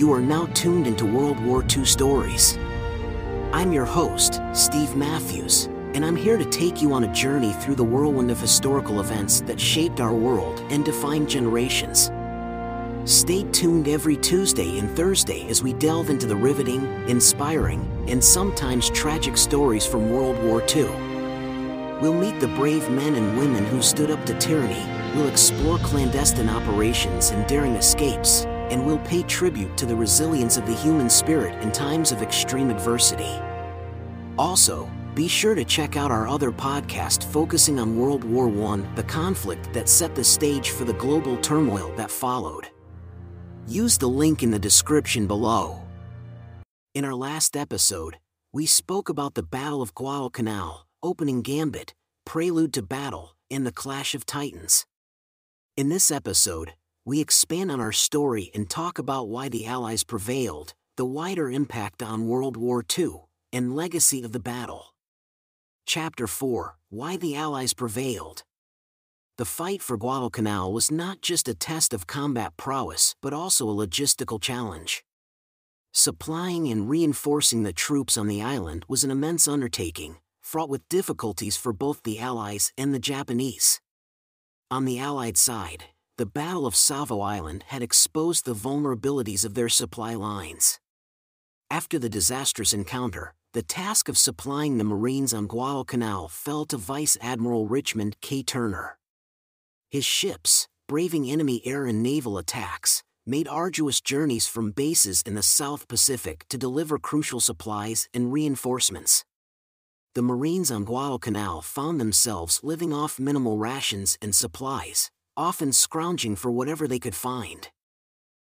You are now tuned into World War II Stories. I'm your host, Steve Matthews, and I'm here to take you on a journey through the whirlwind of historical events that shaped our world and defined generations. Stay tuned every Tuesday and Thursday as we delve into the riveting, inspiring, and sometimes tragic stories from World War II. We'll meet the brave men and women who stood up to tyranny, we'll explore clandestine operations and daring escapes, and we'll pay tribute to the resilience of the human spirit in times of extreme adversity. Also, be sure to check out our other podcast focusing on World War I, the conflict that set the stage for the global turmoil that followed. Use the link in the description below. In our last episode, we spoke about the Battle of Guadalcanal, opening gambit, prelude to battle, and the clash of titans. In this episode, we expand on our story and talk about why the Allies prevailed, the wider impact on World War II, and legacy of the battle. Chapter 4: Why the Allies Prevailed. The fight for Guadalcanal was not just a test of combat prowess but also a logistical challenge. Supplying and reinforcing the troops on the island was an immense undertaking, fraught with difficulties for both the Allies and the Japanese. On the Allied side, the Battle of Savo Island had exposed the vulnerabilities of their supply lines. After the disastrous encounter, the task of supplying the Marines on Guadalcanal fell to Vice Admiral Richmond K. Turner. His ships, braving enemy air and naval attacks, made arduous journeys from bases in the South Pacific to deliver crucial supplies and reinforcements. The Marines on Guadalcanal found themselves living off minimal rations and supplies, often scrounging for whatever they could find.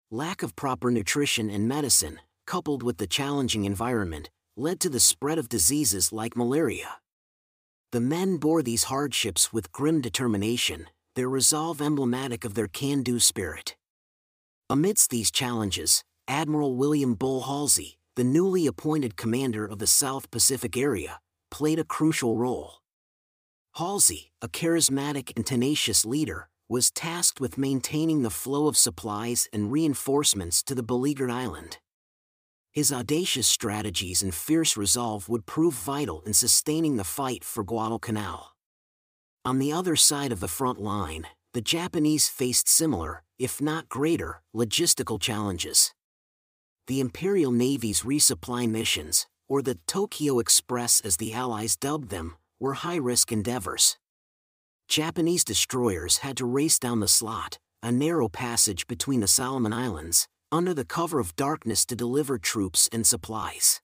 Lack of proper nutrition and medicine, coupled with the challenging environment, led to the spread of diseases like malaria. The men bore these hardships with grim determination, their resolve emblematic of their can-do spirit. Amidst these challenges, Admiral William Bull Halsey, the newly appointed commander of the South Pacific area, played a crucial role. Halsey, a charismatic and tenacious leader, was tasked with maintaining the flow of supplies and reinforcements to the beleaguered island. His audacious strategies and fierce resolve would prove vital in sustaining the fight for Guadalcanal. On the other side of the front line, the Japanese faced similar, if not greater, logistical challenges. The Imperial Navy's resupply missions, or the Tokyo Express as the Allies dubbed them, were high-risk endeavors. Japanese destroyers had to race down the slot, a narrow passage between the Solomon Islands, under the cover of darkness to deliver troops and supplies.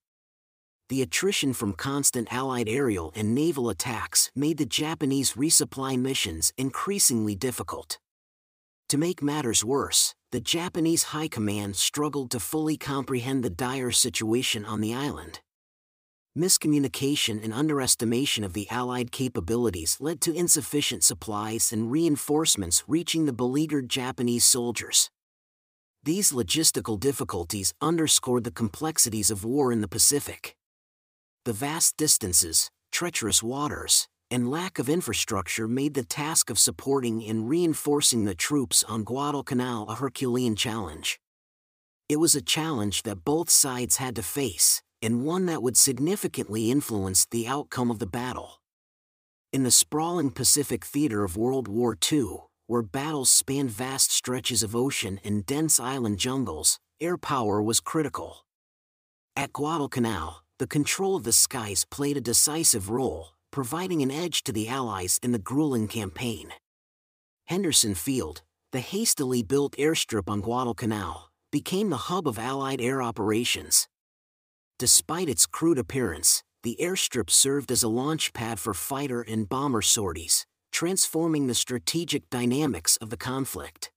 The attrition from constant Allied aerial and naval attacks made the Japanese resupply missions increasingly difficult. To make matters worse, the Japanese High Command struggled to fully comprehend the dire situation on the island. Miscommunication and underestimation of the Allied capabilities led to insufficient supplies and reinforcements reaching the beleaguered Japanese soldiers. These logistical difficulties underscored the complexities of war in the Pacific. The vast distances, treacherous waters, and lack of infrastructure made the task of supporting and reinforcing the troops on Guadalcanal a Herculean challenge. It was a challenge that both sides had to face, and one that would significantly influence the outcome of the battle. In the sprawling Pacific theater of World War II, where battles spanned vast stretches of ocean and dense island jungles, air power was critical. At Guadalcanal, the control of the skies played a decisive role, providing an edge to the Allies in the grueling campaign. Henderson Field, the hastily built airstrip on Guadalcanal, became the hub of Allied air operations. Despite its crude appearance, the airstrip served as a launch pad for fighter and bomber sorties, transforming the strategic dynamics of the conflict.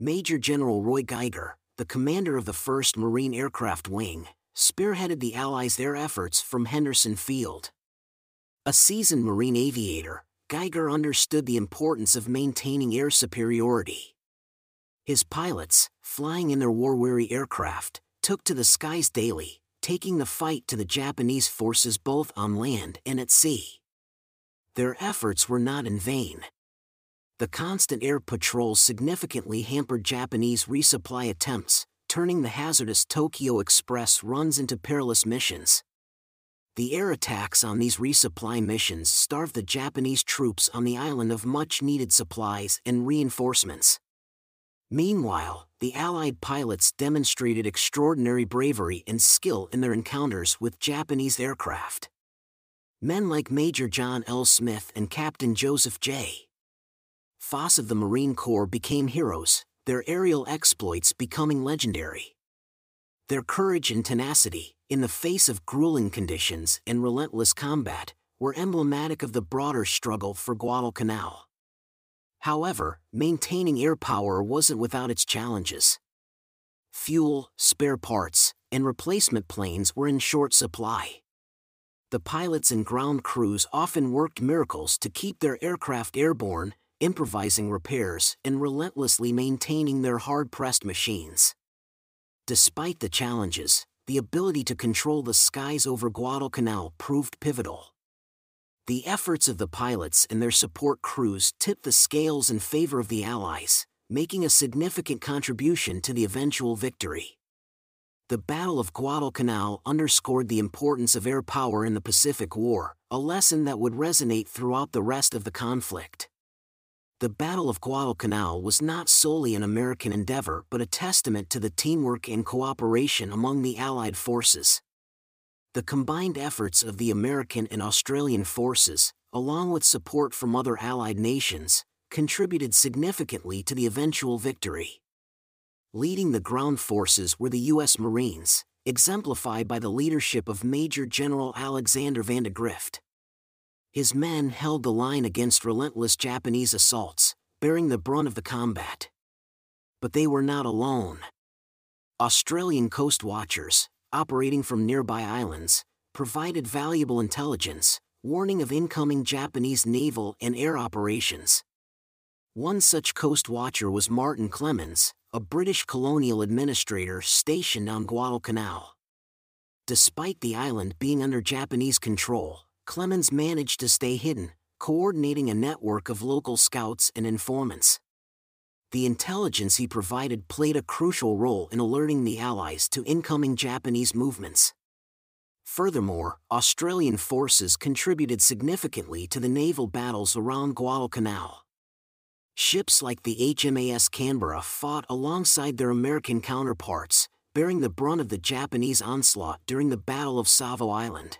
Major General Roy Geiger, the commander of the 1st Marine Aircraft Wing, spearheaded the Allies' air efforts from Henderson Field. A seasoned Marine aviator, Geiger understood the importance of maintaining air superiority. His pilots, flying in their war-weary aircraft, took to the skies daily, taking the fight to the Japanese forces both on land and at sea. Their efforts were not in vain. The constant air patrols significantly hampered Japanese resupply attempts, turning the hazardous Tokyo Express runs into perilous missions. The air attacks on these resupply missions starved the Japanese troops on the island of much-needed supplies and reinforcements. Meanwhile, the Allied pilots demonstrated extraordinary bravery and skill in their encounters with Japanese aircraft. Men like Major John L. Smith and Captain Joseph J. Foss of the Marine Corps became heroes, their aerial exploits becoming legendary. Their courage and tenacity, in the face of grueling conditions and relentless combat, were emblematic of the broader struggle for Guadalcanal. However, maintaining air power wasn't without its challenges. Fuel, spare parts, and replacement planes were in short supply. The pilots and ground crews often worked miracles to keep their aircraft airborne, improvising repairs and relentlessly maintaining their hard-pressed machines. Despite the challenges, the ability to control the skies over Guadalcanal proved pivotal. The efforts of the pilots and their support crews tipped the scales in favor of the Allies, making a significant contribution to the eventual victory. The Battle of Guadalcanal underscored the importance of air power in the Pacific War, a lesson that would resonate throughout the rest of the conflict. The Battle of Guadalcanal was not solely an American endeavor but a testament to the teamwork and cooperation among the Allied forces. The combined efforts of the American and Australian forces, along with support from other Allied nations, contributed significantly to the eventual victory. Leading the ground forces were the U.S. Marines, exemplified by the leadership of Major General Alexander Vandegrift. His men held the line against relentless Japanese assaults, bearing the brunt of the combat. But they were not alone. Australian coast watchers, operating from nearby islands, provided valuable intelligence, warning of incoming Japanese naval and air operations. One such coast watcher was Martin Clemens, a British colonial administrator stationed on Guadalcanal. Despite the island being under Japanese control, Clemens managed to stay hidden, coordinating a network of local scouts and informants. The intelligence he provided played a crucial role in alerting the Allies to incoming Japanese movements. Furthermore, Australian forces contributed significantly to the naval battles around Guadalcanal. Ships like the HMAS Canberra fought alongside their American counterparts, bearing the brunt of the Japanese onslaught during the Battle of Savo Island.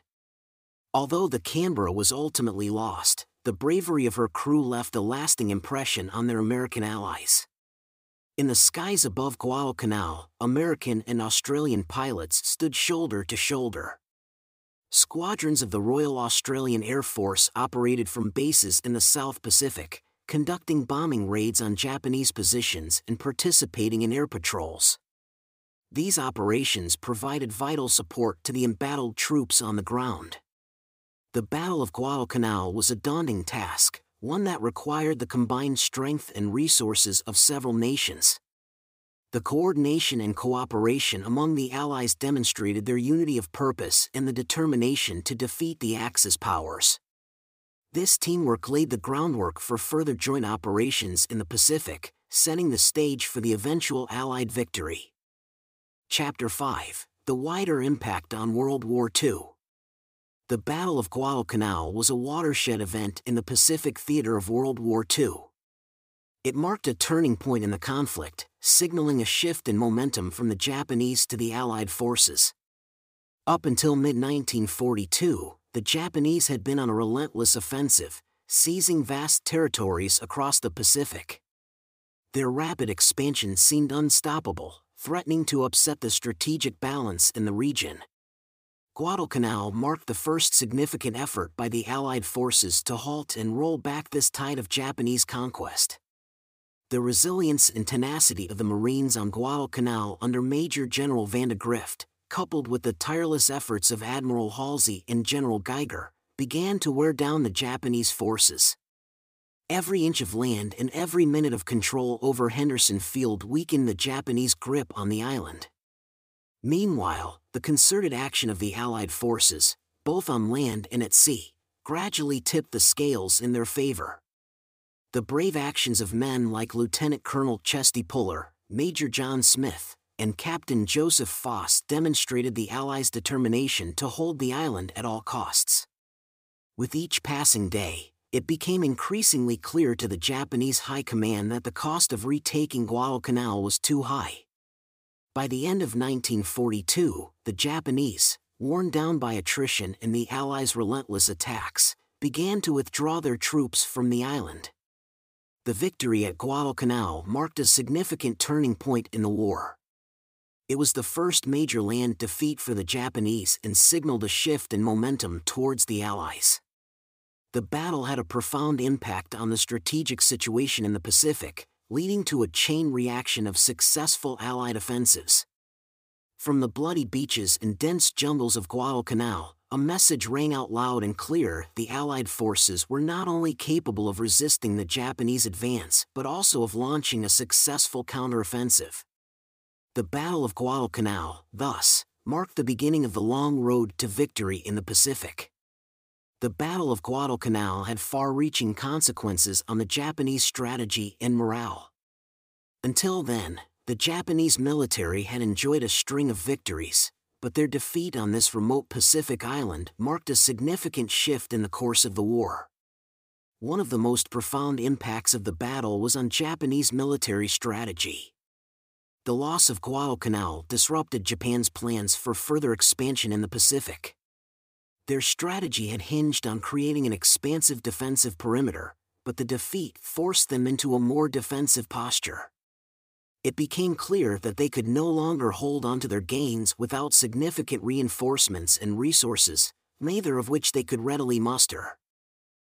Although the Canberra was ultimately lost, the bravery of her crew left a lasting impression on their American allies. In the skies above Guadalcanal, American and Australian pilots stood shoulder to shoulder. Squadrons of the Royal Australian Air Force operated from bases in the South Pacific, conducting bombing raids on Japanese positions and participating in air patrols. These operations provided vital support to the embattled troops on the ground. The Battle of Guadalcanal was a daunting task, one that required the combined strength and resources of several nations. The coordination and cooperation among the Allies demonstrated their unity of purpose and the determination to defeat the Axis powers. This teamwork laid the groundwork for further joint operations in the Pacific, setting the stage for the eventual Allied victory. Chapter 5: The Wider Impact on World War II. The Battle of Guadalcanal was a watershed event in the Pacific theater of World War II. It marked a turning point in the conflict, signaling a shift in momentum from the Japanese to the Allied forces. Up until mid-1942, the Japanese had been on a relentless offensive, seizing vast territories across the Pacific. Their rapid expansion seemed unstoppable, threatening to upset the strategic balance in the region. Guadalcanal marked the first significant effort by the Allied forces to halt and roll back this tide of Japanese conquest. The resilience and tenacity of the Marines on Guadalcanal under Major General Vandegrift, coupled with the tireless efforts of Admiral Halsey and General Geiger, began to wear down the Japanese forces. Every inch of land and every minute of control over Henderson Field weakened the Japanese grip on the island. Meanwhile, the concerted action of the Allied forces, both on land and at sea, gradually tipped the scales in their favor. The brave actions of men like Lieutenant Colonel Chesty Puller, Major John Smith, and Captain Joseph Foss demonstrated the Allies' determination to hold the island at all costs. With each passing day, it became increasingly clear to the Japanese High Command that the cost of retaking Guadalcanal was too high. By the end of 1942, the Japanese, worn down by attrition and the Allies' relentless attacks, began to withdraw their troops from the island. The victory at Guadalcanal marked a significant turning point in the war. It was the first major land defeat for the Japanese and signaled a shift in momentum towards the Allies. The battle had a profound impact on the strategic situation in the Pacific, leading to a chain reaction of successful Allied offensives. From the bloody beaches and dense jungles of Guadalcanal, a message rang out loud and clear: the Allied forces were not only capable of resisting the Japanese advance, but also of launching a successful counteroffensive. The Battle of Guadalcanal, thus, marked the beginning of the long road to victory in the Pacific. The Battle of Guadalcanal had far-reaching consequences on the Japanese strategy and morale. Until then, the Japanese military had enjoyed a string of victories, but their defeat on this remote Pacific island marked a significant shift in the course of the war. One of the most profound impacts of the battle was on Japanese military strategy. The loss of Guadalcanal disrupted Japan's plans for further expansion in the Pacific. Their strategy had hinged on creating an expansive defensive perimeter, but the defeat forced them into a more defensive posture. It became clear that they could no longer hold onto their gains without significant reinforcements and resources, neither of which they could readily muster.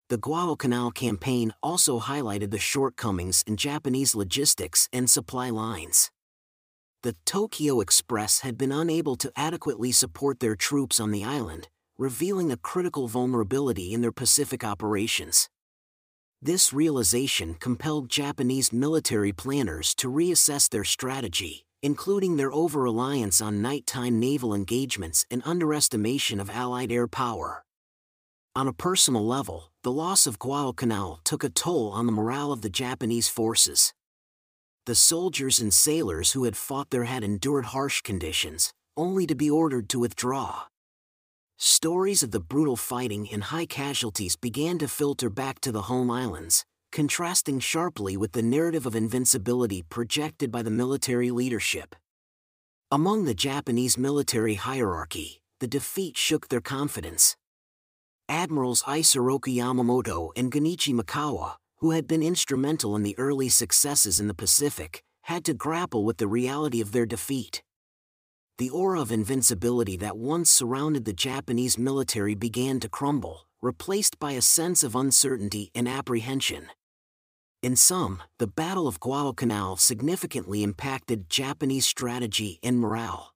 The Guadalcanal campaign also highlighted the shortcomings in Japanese logistics and supply lines. The Tokyo Express had been unable to adequately support their troops on the island, revealing a critical vulnerability in their Pacific operations. This realization compelled Japanese military planners to reassess their strategy, including their over-reliance on nighttime naval engagements and underestimation of Allied air power. On a personal level, the loss of Guadalcanal took a toll on the morale of the Japanese forces. The soldiers and sailors who had fought there had endured harsh conditions, only to be ordered to withdraw. Stories of the brutal fighting and high casualties began to filter back to the home islands, contrasting sharply with the narrative of invincibility projected by the military leadership. Among the Japanese military hierarchy, the defeat shook their confidence. Admirals Isoroku Yamamoto and Gunichi Mikawa, who had been instrumental in the early successes in the Pacific, had to grapple with the reality of their defeat. The aura of invincibility that once surrounded the Japanese military began to crumble, replaced by a sense of uncertainty and apprehension. In sum, the Battle of Guadalcanal significantly impacted Japanese strategy and morale.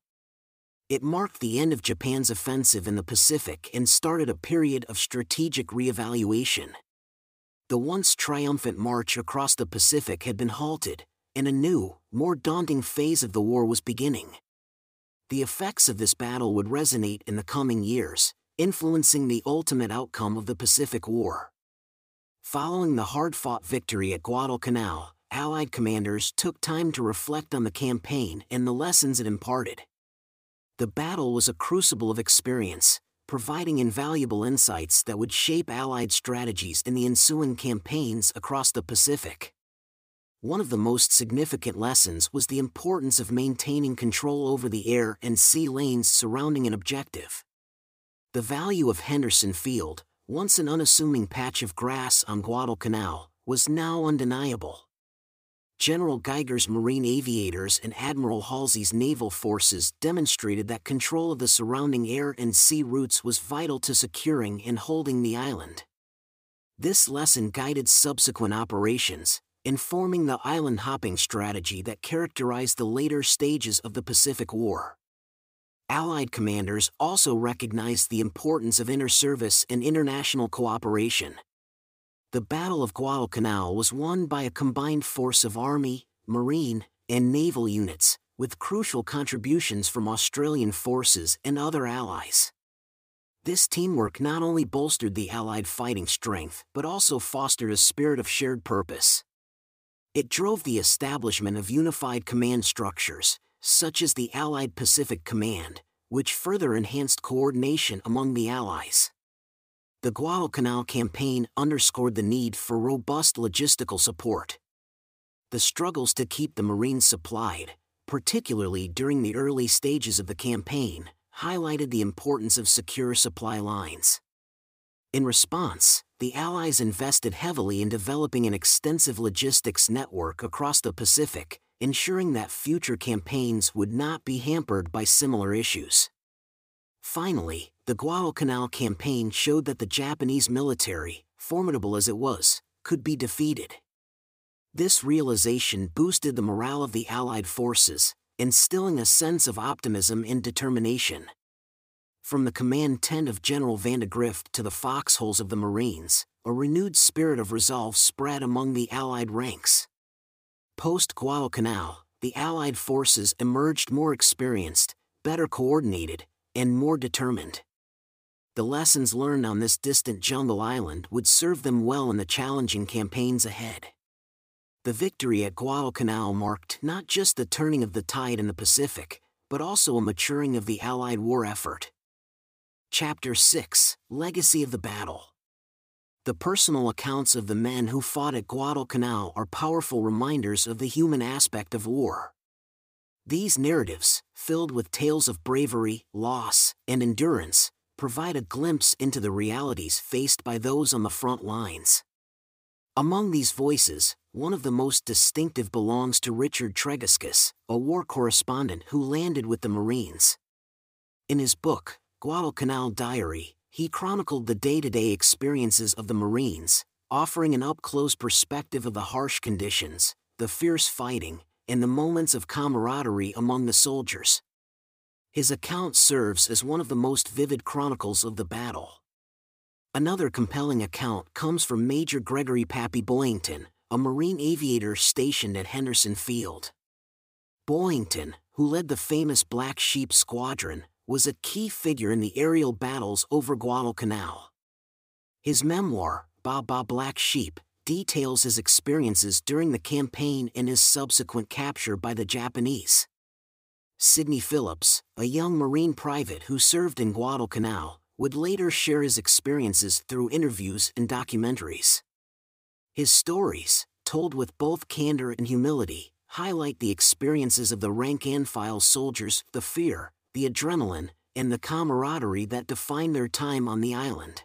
It marked the end of Japan's offensive in the Pacific and started a period of strategic reevaluation. The once triumphant march across the Pacific had been halted, and a new, more daunting phase of the war was beginning. The effects of this battle would resonate in the coming years, influencing the ultimate outcome of the Pacific War. Following the hard-fought victory at Guadalcanal, Allied commanders took time to reflect on the campaign and the lessons it imparted. The battle was a crucible of experience, providing invaluable insights that would shape Allied strategies in the ensuing campaigns across the Pacific. One of the most significant lessons was the importance of maintaining control over the air and sea lanes surrounding an objective. The value of Henderson Field, once an unassuming patch of grass on Guadalcanal, was now undeniable. General Geiger's Marine aviators and Admiral Halsey's naval forces demonstrated that control of the surrounding air and sea routes was vital to securing and holding the island. This lesson guided subsequent operations, informing the island-hopping strategy that characterized the later stages of the Pacific War. Allied commanders also recognized the importance of inter-service and international cooperation. The Battle of Guadalcanal was won by a combined force of Army, Marine, and Naval units, with crucial contributions from Australian forces and other allies. This teamwork not only bolstered the Allied fighting strength but also fostered a spirit of shared purpose. It drove the establishment of unified command structures, such as the Allied Pacific Command, which further enhanced coordination among the Allies. The Guadalcanal campaign underscored the need for robust logistical support. The struggles to keep the Marines supplied, particularly during the early stages of the campaign, highlighted the importance of secure supply lines. In response, the Allies invested heavily in developing an extensive logistics network across the Pacific, ensuring that future campaigns would not be hampered by similar issues. Finally, the Guadalcanal campaign showed that the Japanese military, formidable as it was, could be defeated. This realization boosted the morale of the Allied forces, instilling a sense of optimism and determination. From the command tent of General Vandegrift to the foxholes of the Marines, a renewed spirit of resolve spread among the Allied ranks. Post-Guadalcanal, the Allied forces emerged more experienced, better coordinated, and more determined. The lessons learned on this distant jungle island would serve them well in the challenging campaigns ahead. The victory at Guadalcanal marked not just the turning of the tide in the Pacific, but also a maturing of the Allied war effort. Chapter 6: Legacy of the Battle. The personal accounts of the men who fought at Guadalcanal are powerful reminders of the human aspect of war. These narratives, filled with tales of bravery, loss, and endurance, provide a glimpse into the realities faced by those on the front lines. Among these voices, one of the most distinctive belongs to Richard Tregaskis, a war correspondent who landed with the Marines. In his book, Guadalcanal Diary, he chronicled the day-to-day experiences of the Marines, offering an up-close perspective of the harsh conditions, the fierce fighting, and the moments of camaraderie among the soldiers. His account serves as one of the most vivid chronicles of the battle. Another compelling account comes from Major Gregory Pappy Boyington, a Marine aviator stationed at Henderson Field. Boyington, who led the famous Black Sheep Squadron, was a key figure in the aerial battles over Guadalcanal. His memoir, Baa Baa Black Sheep, details his experiences during the campaign and his subsequent capture by the Japanese. Sidney Phillips, a young Marine private who served in Guadalcanal, would later share his experiences through interviews and documentaries. His stories, told with both candor and humility, highlight the experiences of the rank-and-file soldiers, the fear, the adrenaline, and the camaraderie that defined their time on the island.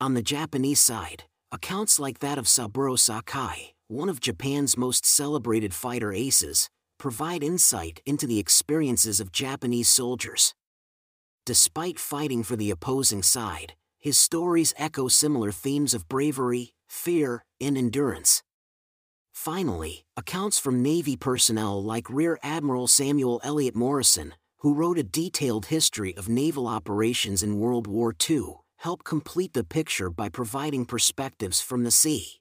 On the Japanese side, accounts like that of Saburo Sakai, one of Japan's most celebrated fighter aces, provide insight into the experiences of Japanese soldiers. Despite fighting for the opposing side, his stories echo similar themes of bravery, fear, and endurance. Finally, accounts from Navy personnel like Rear Admiral Samuel Elliot Morrison, who wrote a detailed history of naval operations in World War II, helped complete the picture by providing perspectives from the sea.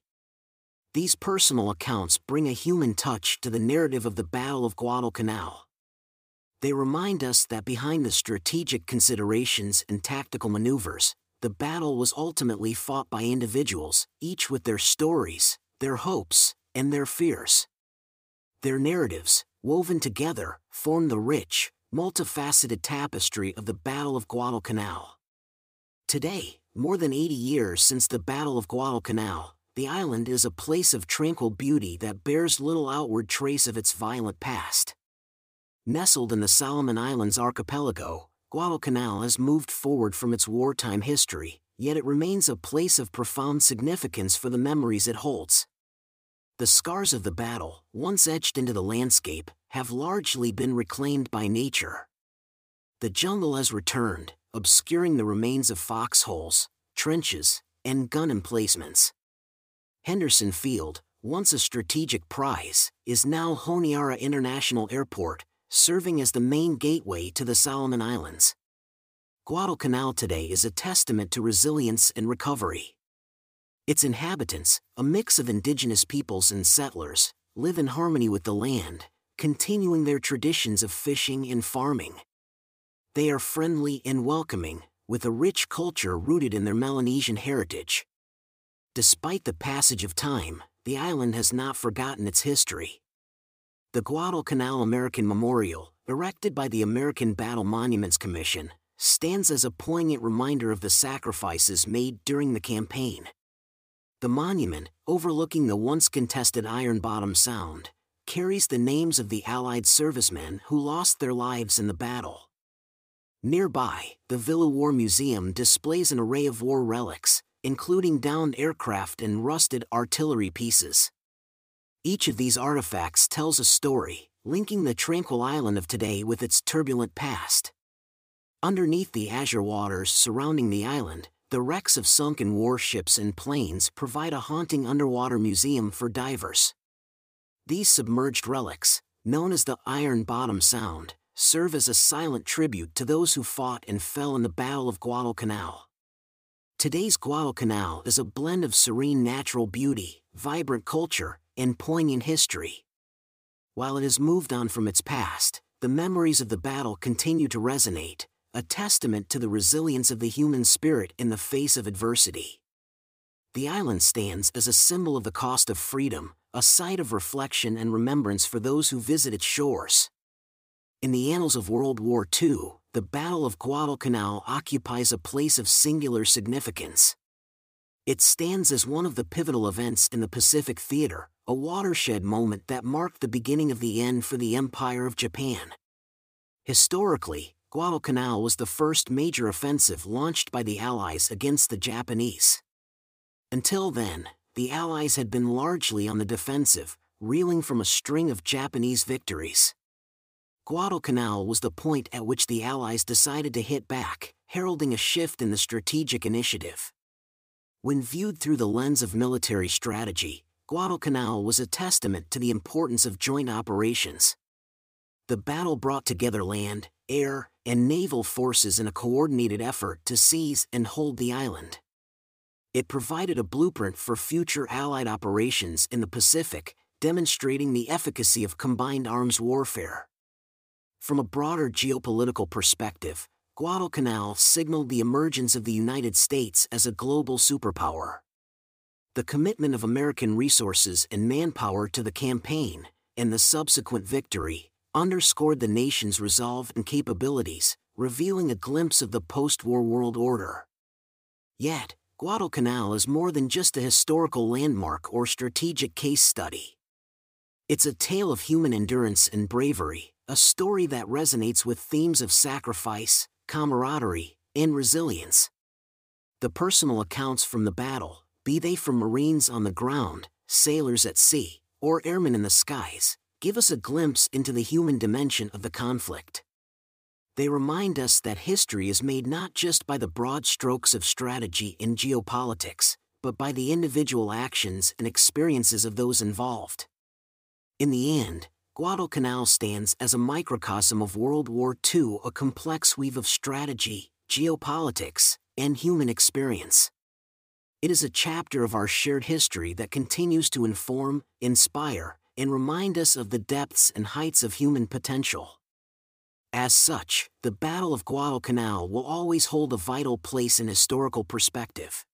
These personal accounts bring a human touch to the narrative of the Battle of Guadalcanal. They remind us that behind the strategic considerations and tactical maneuvers, the battle was ultimately fought by individuals, each with their stories, their hopes, and their fears. Their narratives, woven together, form the rich, multifaceted tapestry of the Battle of Guadalcanal. Today, more than 80 years since the Battle of Guadalcanal, the island is a place of tranquil beauty that bears little outward trace of its violent past. Nestled in the Solomon Islands archipelago, Guadalcanal has moved forward from its wartime history, yet it remains a place of profound significance for the memories it holds. The scars of the battle, once etched into the landscape, have largely been reclaimed by nature. The jungle has returned, obscuring the remains of foxholes, trenches, and gun emplacements. Henderson Field, once a strategic prize, is now Honiara International Airport, serving as the main gateway to the Solomon Islands. Guadalcanal today is a testament to resilience and recovery. Its inhabitants, a mix of indigenous peoples and settlers, live in harmony with the land, continuing their traditions of fishing and farming. They are friendly and welcoming, with a rich culture rooted in their Melanesian heritage. Despite the passage of time, the island has not forgotten its history. The Guadalcanal American Memorial, erected by the American Battle Monuments Commission, stands as a poignant reminder of the sacrifices made during the campaign. The monument, overlooking the once contested Iron Bottom Sound, carries the names of the Allied servicemen who lost their lives in the battle. Nearby, the Villa War Museum displays an array of war relics, including downed aircraft and rusted artillery pieces. Each of these artifacts tells a story, linking the tranquil island of today with its turbulent past. Underneath the azure waters surrounding the island, the wrecks of sunken warships and planes provide a haunting underwater museum for divers. These submerged relics, known as the Iron Bottom Sound, serve as a silent tribute to those who fought and fell in the Battle of Guadalcanal. Today's Guadalcanal is a blend of serene natural beauty, vibrant culture, and poignant history. While it has moved on from its past, the memories of the battle continue to resonate, a testament to the resilience of the human spirit in the face of adversity. The island stands as a symbol of the cost of freedom, a site of reflection and remembrance for those who visit its shores. In the annals of World War II, the Battle of Guadalcanal occupies a place of singular significance. It stands as one of the pivotal events in the Pacific theater, a watershed moment that marked the beginning of the end for the Empire of Japan. Historically, Guadalcanal was the first major offensive launched by the Allies against the Japanese. Until then, the Allies had been largely on the defensive, reeling from a string of Japanese victories. Guadalcanal was the point at which the Allies decided to hit back, heralding a shift in the strategic initiative. When viewed through the lens of military strategy, Guadalcanal was a testament to the importance of joint operations. The battle brought together land, air, and naval forces in a coordinated effort to seize and hold the island. It provided a blueprint for future Allied operations in the Pacific, demonstrating the efficacy of combined arms warfare. From a broader geopolitical perspective, Guadalcanal signaled the emergence of the United States as a global superpower. The commitment of American resources and manpower to the campaign, and the subsequent victory, underscored the nation's resolve and capabilities, revealing a glimpse of the post-war world order. Yet, Guadalcanal is more than just a historical landmark or strategic case study. It's a tale of human endurance and bravery, a story that resonates with themes of sacrifice, camaraderie, and resilience. The personal accounts from the battle, be they from Marines on the ground, sailors at sea, or airmen in the skies, give us a glimpse into the human dimension of the conflict. They remind us that history is made not just by the broad strokes of strategy in geopolitics, but by the individual actions and experiences of those involved. In the end, Guadalcanal stands as a microcosm of World War II, a complex weave of strategy, geopolitics, and human experience. It is a chapter of our shared history that continues to inform, inspire, and remind us of the depths and heights of human potential. As such, the Battle of Guadalcanal will always hold a vital place in historical perspective.